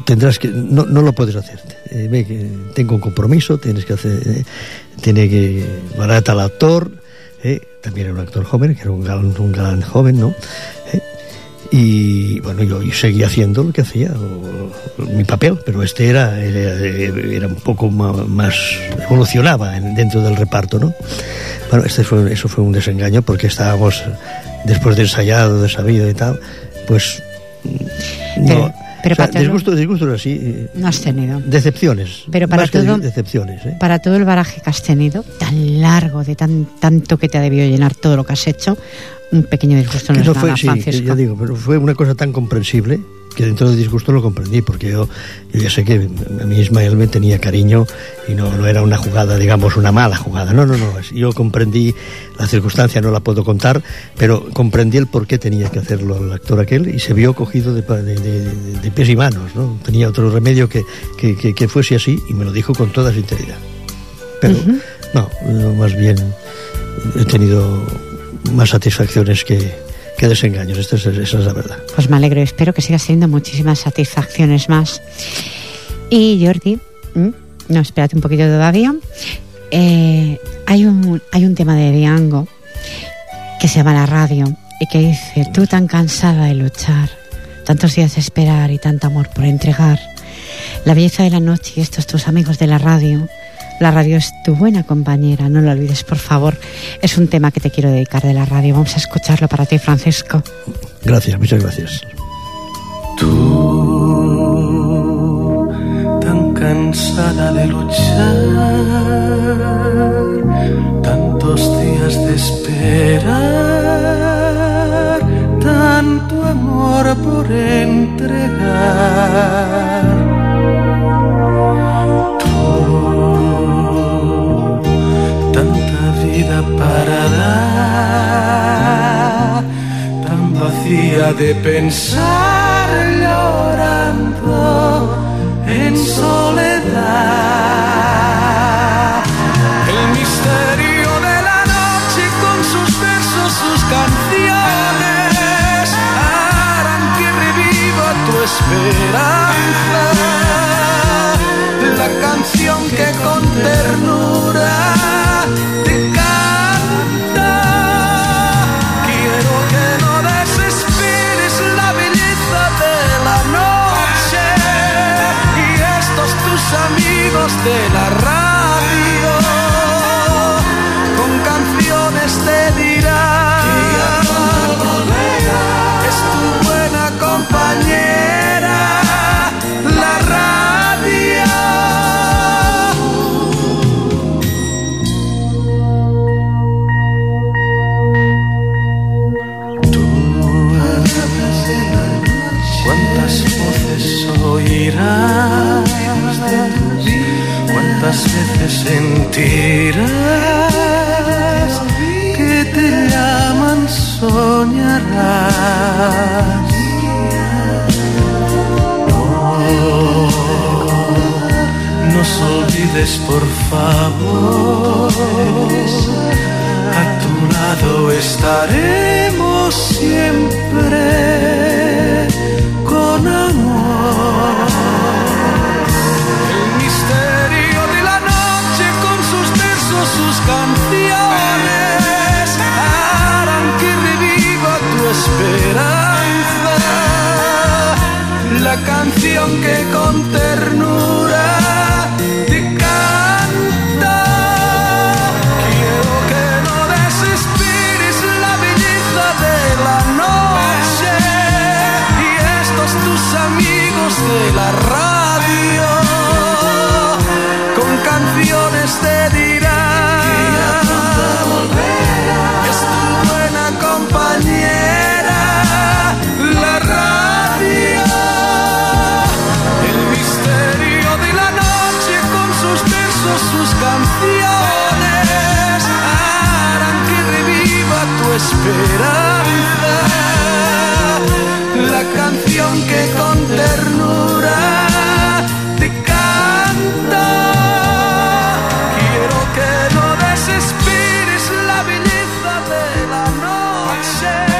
tendrás que, no, no lo puedes hacer, eh, ve que tengo un compromiso, tienes que hacer, eh, tiene que, barata al actor, eh, también era un actor joven, que era un galán, un galán joven, ¿no? Eh, Y bueno, yo seguí haciendo lo que hacía, o, o, mi papel, pero este era, era, era un poco más, más evolucionaba en, dentro del reparto, ¿no? Bueno, este fue, eso fue un desengaño porque estábamos, después de ensayado, de sabido y tal, pues... Pero, no, pero o sea, para disgusto, todo, disgusto así. No has tenido. Decepciones. Pero para, más todo, que decepciones, ¿eh? Para todo el baraje que has tenido, tan largo, de tan tanto que te ha debido llenar todo lo que has hecho... Un pequeño disgusto no, no es fue, nada, sí, Francisco. Ya digo, pero fue una cosa tan comprensible que dentro del disgusto lo comprendí, porque yo, yo ya sé que a mí Ismael me tenía cariño y no, no era una jugada, digamos, una mala jugada. No, no, no. Yo comprendí la circunstancia, no la puedo contar, pero comprendí el por qué tenía que hacerlo el actor aquel y se vio cogido de, de, de, de pies y manos, ¿no? Tenía otro remedio que, que, que, que fuese así y me lo dijo con toda sinceridad. Pero, uh-huh. no, no, más bien he tenido... más satisfacciones que, que desengaños. Esta es, esa es la verdad. Pues me alegro, espero que sigas teniendo muchísimas satisfacciones más. Y Jordi, ¿Mm? no, espérate un poquito todavía. Eh, hay, un, hay un tema de Diango que se llama La Radio y que dice: tú tan cansada de luchar, tantos días de esperar y tanto amor por entregar, la belleza de la noche y estos tus amigos de la radio. La radio es tu buena compañera, no lo olvides, por favor. Es un tema que te quiero dedicar de la radio. Vamos a escucharlo para ti, Francisco. Gracias, muchas gracias. Tú, tan cansada de luchar, tantos días de esperar, tanto amor por entregar. Parada, tan vacía de pensar, llorando en soledad. El misterio de la noche con sus versos, sus canciones harán que reviva tu esperanza. La canción que con ternura te amigos de la radio, con canciones te dirán que es tu buena compañera, la radio. Tú, cuántas voces oirás, cuántas veces sentirás que te llaman, soñarás. No, no nos olvides, por favor, a tu lado estaremos siempre con amor. Sus canciones harán que reviva tu esperanza. canción que con ternura te canta. Quiero que no desespires la belleza de la noche y estos tus amigos de la radio con canciones te dirán que ya pronto volverás, es tu buena compañera la radio. Sus canciones harán que reviva tu esperanza, la canción que con ternura te canta. Quiero que no desespires la belleza de la noche.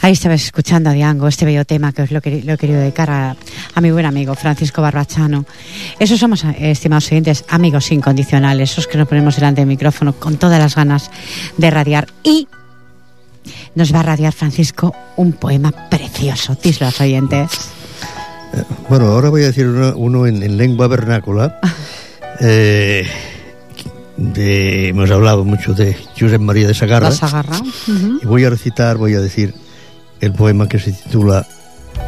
Ahí estabais escuchando a Diango, este bello tema que os lo, lo he querido dedicar a... a mi buen amigo Francisco Barbachano. Esos somos, eh, estimados oyentes, amigos incondicionales, esos que nos ponemos delante del micrófono con todas las ganas de radiar. Y nos va a radiar Francisco un poema precioso. Tislos, oyentes. Eh, bueno, ahora voy a decir uno, uno en, en lengua vernácula. eh, de, hemos hablado mucho de Josep Maria de Sagarra. Sagarra. Uh-huh. Y voy a recitar, voy a decir el poema que se titula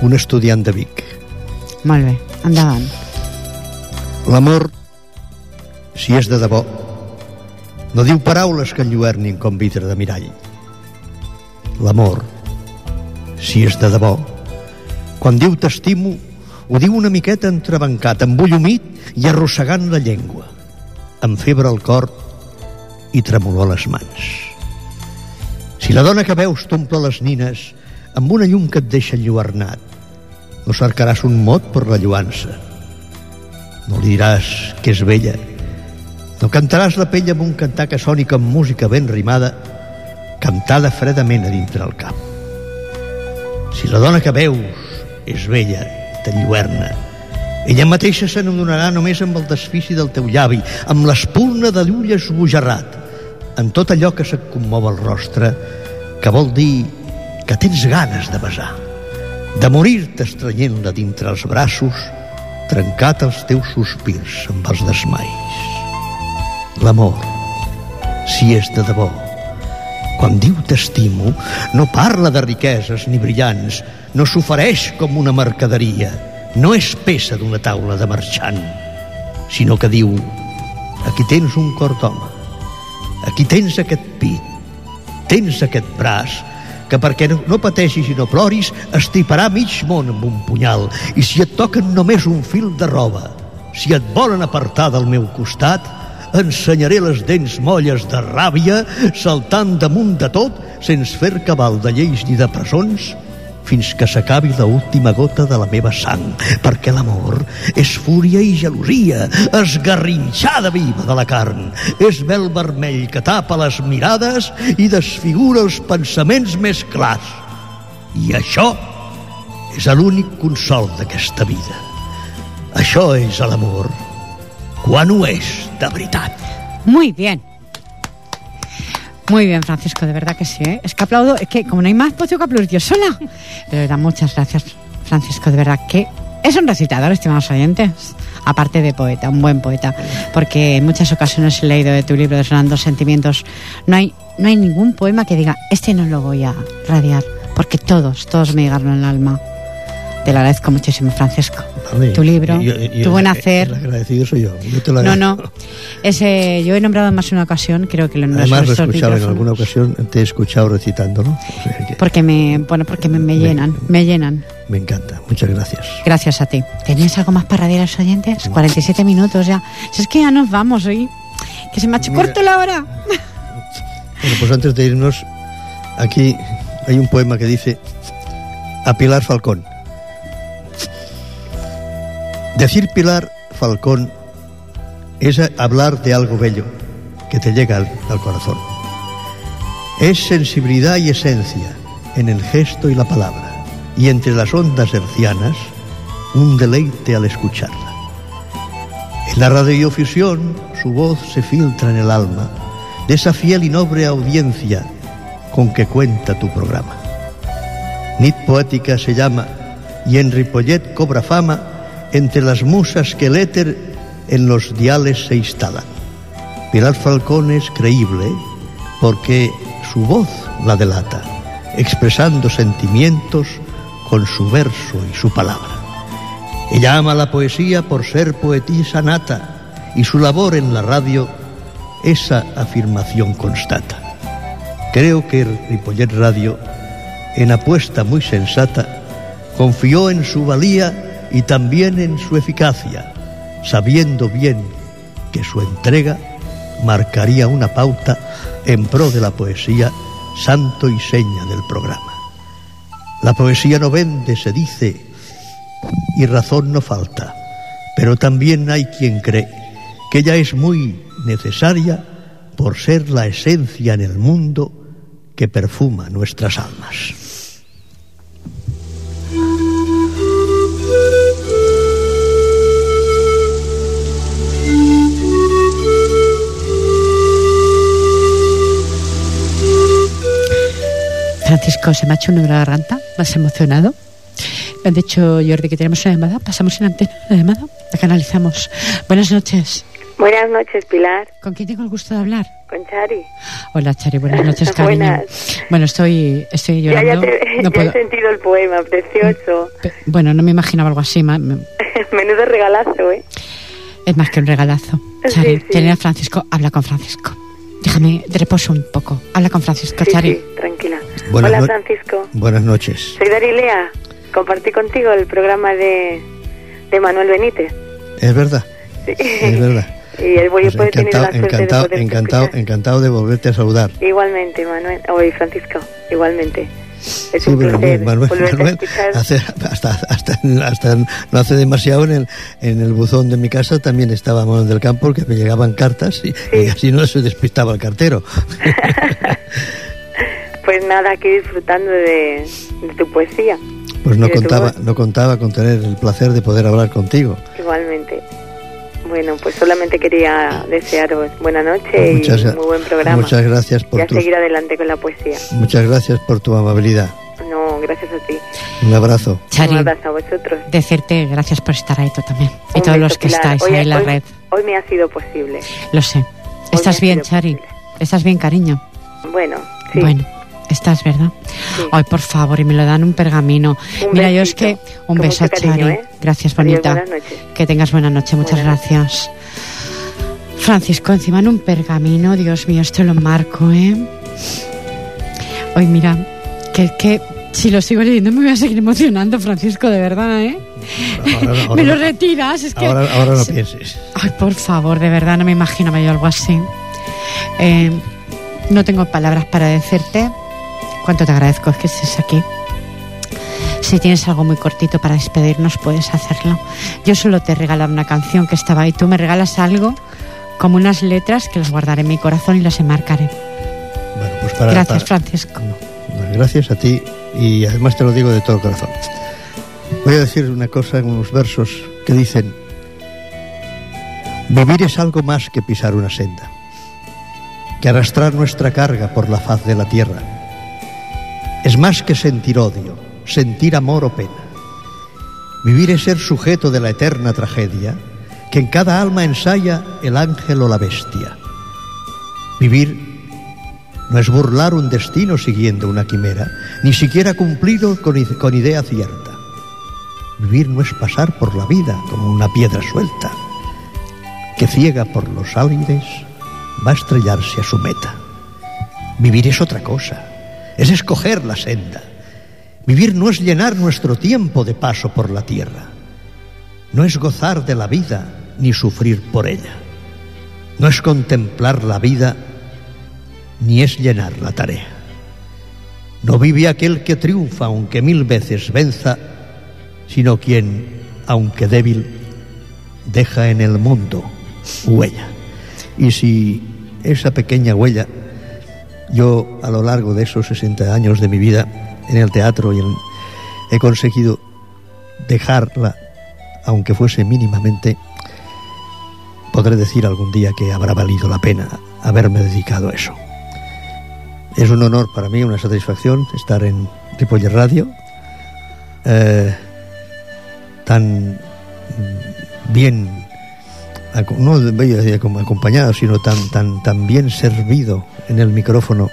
Un estudiant de Vic. Molt bé, endavant. L'amor, si és de debò, no diu paraules que enlluernin com vidre de mirall. L'amor, si és de debò, quan diu t'estimo, ho diu una miqueta entrebancat, amb ull humit i arrossegant la llengua, amb febre al cor i tremolor a les mans. Si la dona que veus t'omple les nines amb una llum que et deixa enlluernat, no cercaràs un mot per la lluança. No li diràs que és vella. No cantaràs la pell amb un cantar que soni com música ben rimada, cantada fredament a dintre el cap. Si la dona que veus és vella, t'enlluerna. Ella mateixa se n'adonarà només amb el desfici del teu llavi, amb l'espurna de l'ull esbojarrat, en tot allò que se't commou el rostre, que vol dir que tens ganes de besar, de morir-te estrenyent-la dintre els braços, trencat els teus sospirs amb els desmais. L'amor, si és de debò, quan diu t'estimo, no parla de riqueses ni brillants, no s'ofereix com una mercaderia, no és peça d'una taula de marxant, sinó que diu, aquí tens un cor d'home, aquí tens aquest pit, tens aquest braç, que perquè no pateixis i no ploris estriparà mig món amb un punyal, i si et toquen només un fil de roba, si et volen apartar del meu costat, ensenyaré les dents molles de ràbia saltant damunt de tot sense fer cabal de lleis ni de presons fins que s'acabi l'última gota de la meva sang, perquè l'amor és fúria i gelosia, esgarrinxada viva de la carn, és vel vermell que tapa les mirades i desfigura els pensaments més clars. I això és l'únic consol d'aquesta vida. Això és l'amor, quan ho és de veritat. Muy bien. Muy bien, Francisco, de verdad que sí, ¿eh? Es que aplaudo, es que como no hay más, pues tengo que aplaudir yo sola. De verdad, muchas gracias, Francisco, de verdad que es un recitador, estimados oyentes, aparte de poeta, un buen poeta, porque en muchas ocasiones he leído de tu libro de Sonando Sentimientos, no hay, no hay ningún poema que diga, este no lo voy a radiar, porque todos, todos me llegaron al alma. Te lo agradezco muchísimo, Francisco. Vale, tu libro, yo, yo, tu buen hacer. El agradecido soy yo. Yo te lo agradezco. No, no. Ese, yo he nombrado en más una ocasión, creo que lo he nombrado. Además, lo he escuchado en alguna ocasión, te he escuchado recitándolo. O sea, que... Porque me, bueno, porque me, me llenan, me, me llenan. Me encanta. Muchas gracias. Gracias a ti. ¿Tenías algo más para dar a los oyentes? No. cuarenta y siete minutos ya. Si es que ya nos vamos hoy, que se me ha hecho corto la hora. Bueno, pues antes de irnos, aquí hay un poema que dice a Pilar Falcón. Decir Pilar Falcón es hablar de algo bello que te llega al, al corazón. Es sensibilidad y esencia en el gesto y la palabra, y entre las ondas hercianas un deleite al escucharla. En la radiofusión su voz se filtra en el alma de esa fiel y noble audiencia con que cuenta tu programa. Nit Poética se llama y en Ripollet cobra fama entre las musas que el éter en los diales se instala. Pilar Falcón es creíble porque su voz la delata, expresando sentimientos con su verso y su palabra. Ella ama la poesía por ser poetisa nata, y su labor en la radio esa afirmación constata. Creo que Ripollet Radio, en apuesta muy sensata, confió en su valía y también en su eficacia, sabiendo bien que su entrega marcaría una pauta en pro de la poesía, santo y seña del programa. La poesía no vende, se dice, y razón no falta, pero también hay quien cree que ella es muy necesaria por ser la esencia en el mundo que perfuma nuestras almas. Francisco, se me ha hecho un nudo la garganta, me has emocionado. Me han dicho, Jordi, que tenemos una llamada. Pasamos en antena la llamada, la canalizamos. Buenas noches. Buenas noches, Pilar. ¿Con quién tengo el gusto de hablar? Con Chari. Hola, Chari, buenas noches, cariño. Buenas. Bueno, estoy, estoy llorando. Ya, ya, te, no ya puedo... he sentido el poema, precioso. Pe- bueno, no me imaginaba algo así. Ma- Menudo regalazo, ¿eh? Es más que un regalazo. Chari, sí, sí. Tener a Francisco, habla con Francisco. Déjame, te reposo un poco. Habla con Francisco, sí, Chari. Sí, tranquila. Buenas Hola, no... Francisco. Buenas noches. Soy Darilea. Compartí contigo el programa de, de Manuel Benítez. Es verdad, sí. es verdad. Y el pues puede encantado, tener la encantado, de encantado, encantado de volverte a saludar. Igualmente, Manuel, oye, Francisco, igualmente. Es sí, un pero placer Manuel, Manuel hace, hasta, hasta, hasta no hace demasiado en el, en el buzón de mi casa también estaba Manuel del Campo, que me llegaban cartas y, sí. y así no se despistaba el cartero. Pues nada, aquí disfrutando de, de tu poesía. Pues no contaba, no contaba con tener el placer de poder hablar contigo. Igualmente. Bueno, pues solamente quería desearos buena noche muchas, y muy buen programa. Muchas gracias por y a tus... seguir adelante con la poesía. Muchas gracias por tu amabilidad. No, gracias a ti. Un abrazo. Chari, un abrazo a vosotros. Decirte gracias por estar ahí tú también. Y un todos beso, los que Pilar. estáis hoy, ahí en la hoy, red. Hoy me ha sido posible. Lo sé. Hoy ¿Estás bien, Chari? Posible. ¿Estás bien, cariño? Bueno, sí. Bueno. Estás, ¿verdad? Sí. Ay, por favor, y me lo dan un pergamino. Un Mira, besito. yo es que... Un Con beso, a Chari. Cariño, ¿eh? Gracias, Adiós, bonita. Que tengas buena noche. Muchas buenas gracias. Noche. Francisco, encima en un pergamino. Dios mío, esto lo marco, ¿eh? Hoy, mira, que, que si lo sigo leyendo me voy a seguir emocionando, Francisco, de verdad, ¿eh? Ahora, ahora, me lo retiras, es que... Ahora, ahora no pienses. Ay, por favor, de verdad, no me imagino yo algo así. Eh, no tengo palabras para decirte cuánto te agradezco, es que estés aquí. Si tienes algo muy cortito para despedirnos, puedes hacerlo. Yo solo te he regalado una canción que estaba ahí. Tú me regalas algo, como unas letras que las guardaré en mi corazón y las enmarcaré. Bueno, pues para, gracias, para... Francisco. Bueno, gracias a ti y además te lo digo de todo corazón. Voy a decir una cosa en unos versos que dicen: vivir es algo más que pisar una senda, que arrastrar nuestra carga por la faz de la tierra. Es más que sentir odio, sentir amor o pena. Vivir es ser sujeto de la eterna tragedia que en cada alma ensaya el ángel o la bestia. Vivir no es burlar un destino siguiendo una quimera, ni siquiera cumplido con, con idea cierta. Vivir no es pasar por la vida como una piedra suelta, que ciega por los aires va a estrellarse a su meta. Vivir es otra cosa. Es escoger la senda. Vivir no es llenar nuestro tiempo de paso por la tierra. No es gozar de la vida ni sufrir por ella. No es contemplar la vida ni es llenar la tarea. No vive aquel que triunfa aunque mil veces venza, sino quien, aunque débil, deja en el mundo huella. Y si esa pequeña huella... Yo, a lo largo de esos sesenta años de mi vida en el teatro, y en, he conseguido dejarla, aunque fuese mínimamente, podré decir algún día que habrá valido la pena haberme dedicado a eso. Es un honor para mí, una satisfacción, estar en Ripollet Radio. Eh, tan bien, no veía como acompañado, sino tan, tan, tan bien servido en el micrófono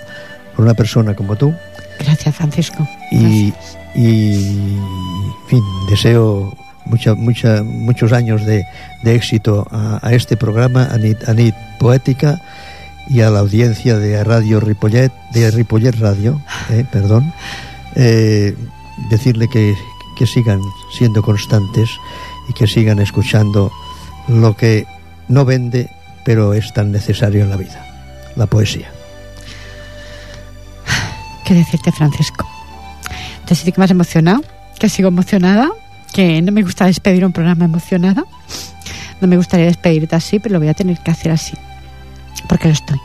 por una persona como tú. Gracias, Francisco. Y, Gracias. y en fin, deseo mucha, mucha, muchos años de, de éxito a, a este programa, a Nit, a Nit Poética, y a la audiencia de Radio Ripollet, de Ripollet Radio, eh, perdón, eh, decirle que, que sigan siendo constantes y que sigan escuchando lo que no vende, pero es tan necesario en la vida, la poesía. ¿Qué decirte, Francisco? Te siento que me has emocionado, que sigo emocionada, que no me gusta despedir un programa emocionada. No me gustaría despedirte así, pero lo voy a tener que hacer así, porque lo estoy.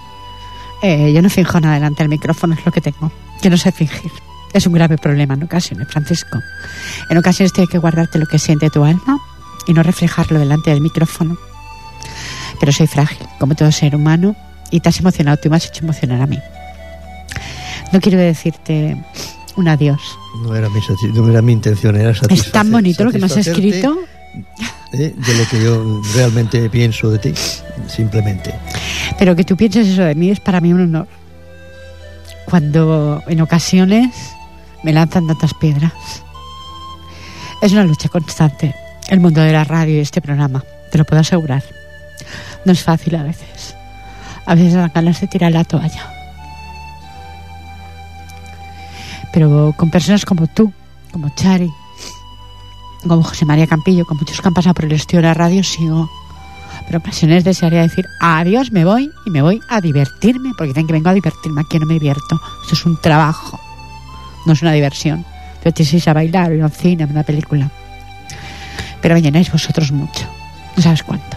Eh, yo no finjo nada delante del micrófono, es lo que tengo. Yo no sé fingir. Es un grave problema en ocasiones, Francisco. En ocasiones tienes que guardarte lo que siente tu alma y no reflejarlo delante del micrófono. Pero soy frágil, como todo ser humano, y te has emocionado tú y me has hecho emocionar a mí. No quiero decirte un adiós. No era mi, no era mi intención, era satisfacer. Es tan bonito lo que me has escrito. Eh, de lo que yo realmente pienso de ti, simplemente. Pero que tú pienses eso de mí es para mí un honor. Cuando en ocasiones me lanzan tantas piedras. Es una lucha constante. El mundo de la radio y este programa, te lo puedo asegurar. No es fácil a veces. A veces dan ganas de tirar la toalla. Pero con personas como tú, como Chari, como José María Campillo, con muchos que han pasado por el estudio de la radio, sigo. Pero ocasiones desearía decir adiós, me voy, y me voy a divertirme, porque dicen que vengo a divertirme, aquí no me divierto. Esto es un trabajo, no es una diversión. Pero te vais a bailar, o ir a un cine, a una película. Pero me llenáis vosotros mucho, no sabes cuánto.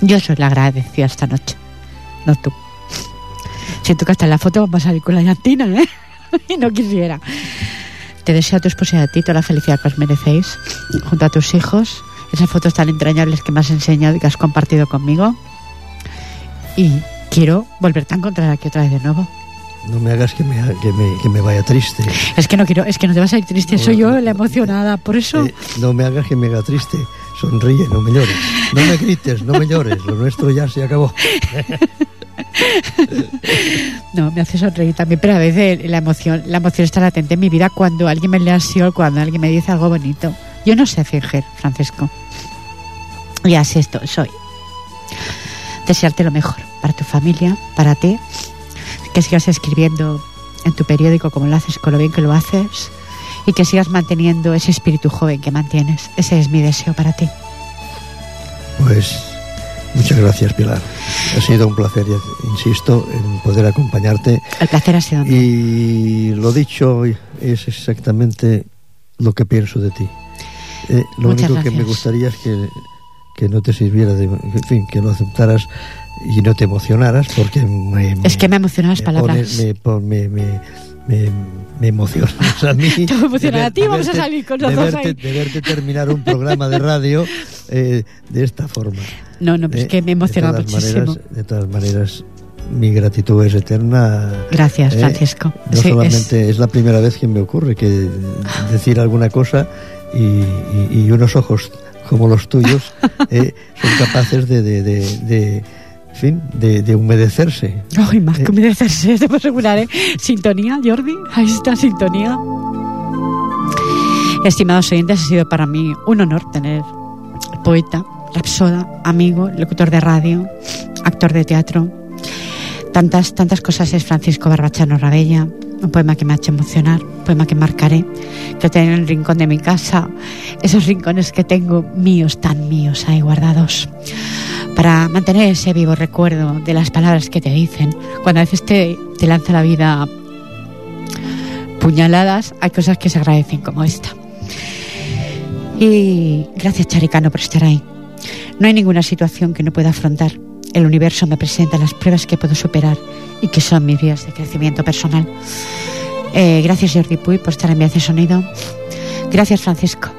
Yo soy la agradecida esta noche, no tú. Siento que hasta en la foto vamos a salir con la llantina, ¿eh? Y no quisiera. Te deseo a tu esposa y a ti toda la felicidad que os merecéis, junto a tus hijos, esas fotos tan entrañables que me has enseñado y que has compartido conmigo. Y quiero volverte a encontrar aquí otra vez de nuevo. No me hagas que me, que me, que me vaya triste. Es que no quiero, es que no te vas a ir triste, no, soy yo no, la emocionada, por eso... Eh, no me hagas que me haga triste, sonríe, no me llores. No me grites, no me llores, lo nuestro ya se acabó. No, me hace sonreír también, pero a veces la emoción, la emoción está latente en mi vida cuando alguien me lee así o cuando alguien me dice algo bonito. Yo no sé fingir, Francisco. Y así esto soy. Desearte lo mejor para tu familia, para ti. Que sigas escribiendo en tu periódico como lo haces, con lo bien que lo haces, y que sigas manteniendo ese espíritu joven que mantienes. Ese es mi deseo para ti. Pues muchas gracias, Pilar. Ha sido un placer, insisto, en poder acompañarte. El placer ha sido mío. Y lo dicho es exactamente lo que pienso de ti. Eh, lo muchas único gracias. Que me gustaría es que, que no te sirviera de... En fin, que lo aceptaras y no te emocionaras, porque me, me, es que me emocionan las palabras, me, pone, me, me, me, me emocionas a mí. Te emocionas a ti, vamos verte, a salir con nosotros de, de verte terminar un programa de radio eh, de esta forma. No, no, pero eh, es que me emociona muchísimo. Maneras, de todas maneras, mi gratitud es eterna. Gracias, eh, Francisco. No sí, solamente es... es la primera vez que me ocurre que decir alguna cosa y, y, y unos ojos como los tuyos eh, son capaces de... de, de, de fin, de, de humedecerse. Ay, más que humedecerse, te puedo asegurar, ¿eh? Sintonía, Jordi, ahí está, sintonía. Estimados oyentes, ha sido para mí un honor tener poeta, rapsoda, amigo, locutor de radio, actor de teatro. Tantas, tantas cosas es Francisco Barbachano Ravella, un poema que me ha hecho emocionar, un poema que marcaré, que tengo en el rincón de mi casa, esos rincones que tengo míos, tan míos, ahí guardados, para mantener ese vivo recuerdo de las palabras que te dicen. Cuando a veces te, te lanza la vida puñaladas, hay cosas que se agradecen como esta. Y gracias, Charicano, por estar ahí. No hay ninguna situación que no pueda afrontar. El universo me presenta las pruebas que puedo superar y que son mis vías de crecimiento personal. Eh, gracias, Jordi Puy, por estar en mi hace sonido. Gracias, Francisco.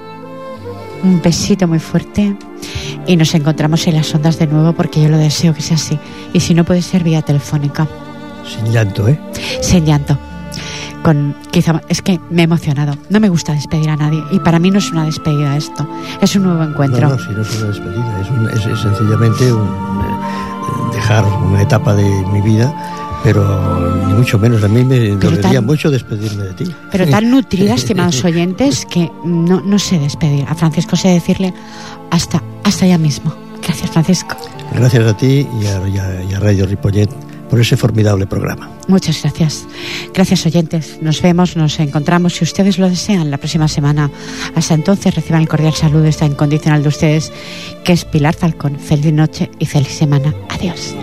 Un besito muy fuerte y nos encontramos en las ondas de nuevo, porque yo lo deseo que sea así, y si no puede ser vía telefónica. Sin llanto, ¿eh? Sin llanto. con quizá, es que me he emocionado. No me gusta despedir a nadie, y para mí no es una despedida esto, es un nuevo encuentro. No, no, si no es una despedida, es, un, es, es sencillamente un, eh, dejar una etapa de mi vida. Pero ni mucho menos, a mí me dolería mucho despedirme de ti. Pero tan nutrida, estimados oyentes, que no, no sé despedir. A Francisco sé decirle hasta, hasta ya mismo. Gracias, Francisco. Gracias a ti y a, y a, y a Radio Ripollet por ese formidable programa. Muchas gracias. Gracias, oyentes. Nos vemos, nos encontramos, si ustedes lo desean, la próxima semana. Hasta entonces, reciban el cordial saludo, esta incondicional de ustedes, que es Pilar Falcón. Feliz noche y feliz semana. Adiós.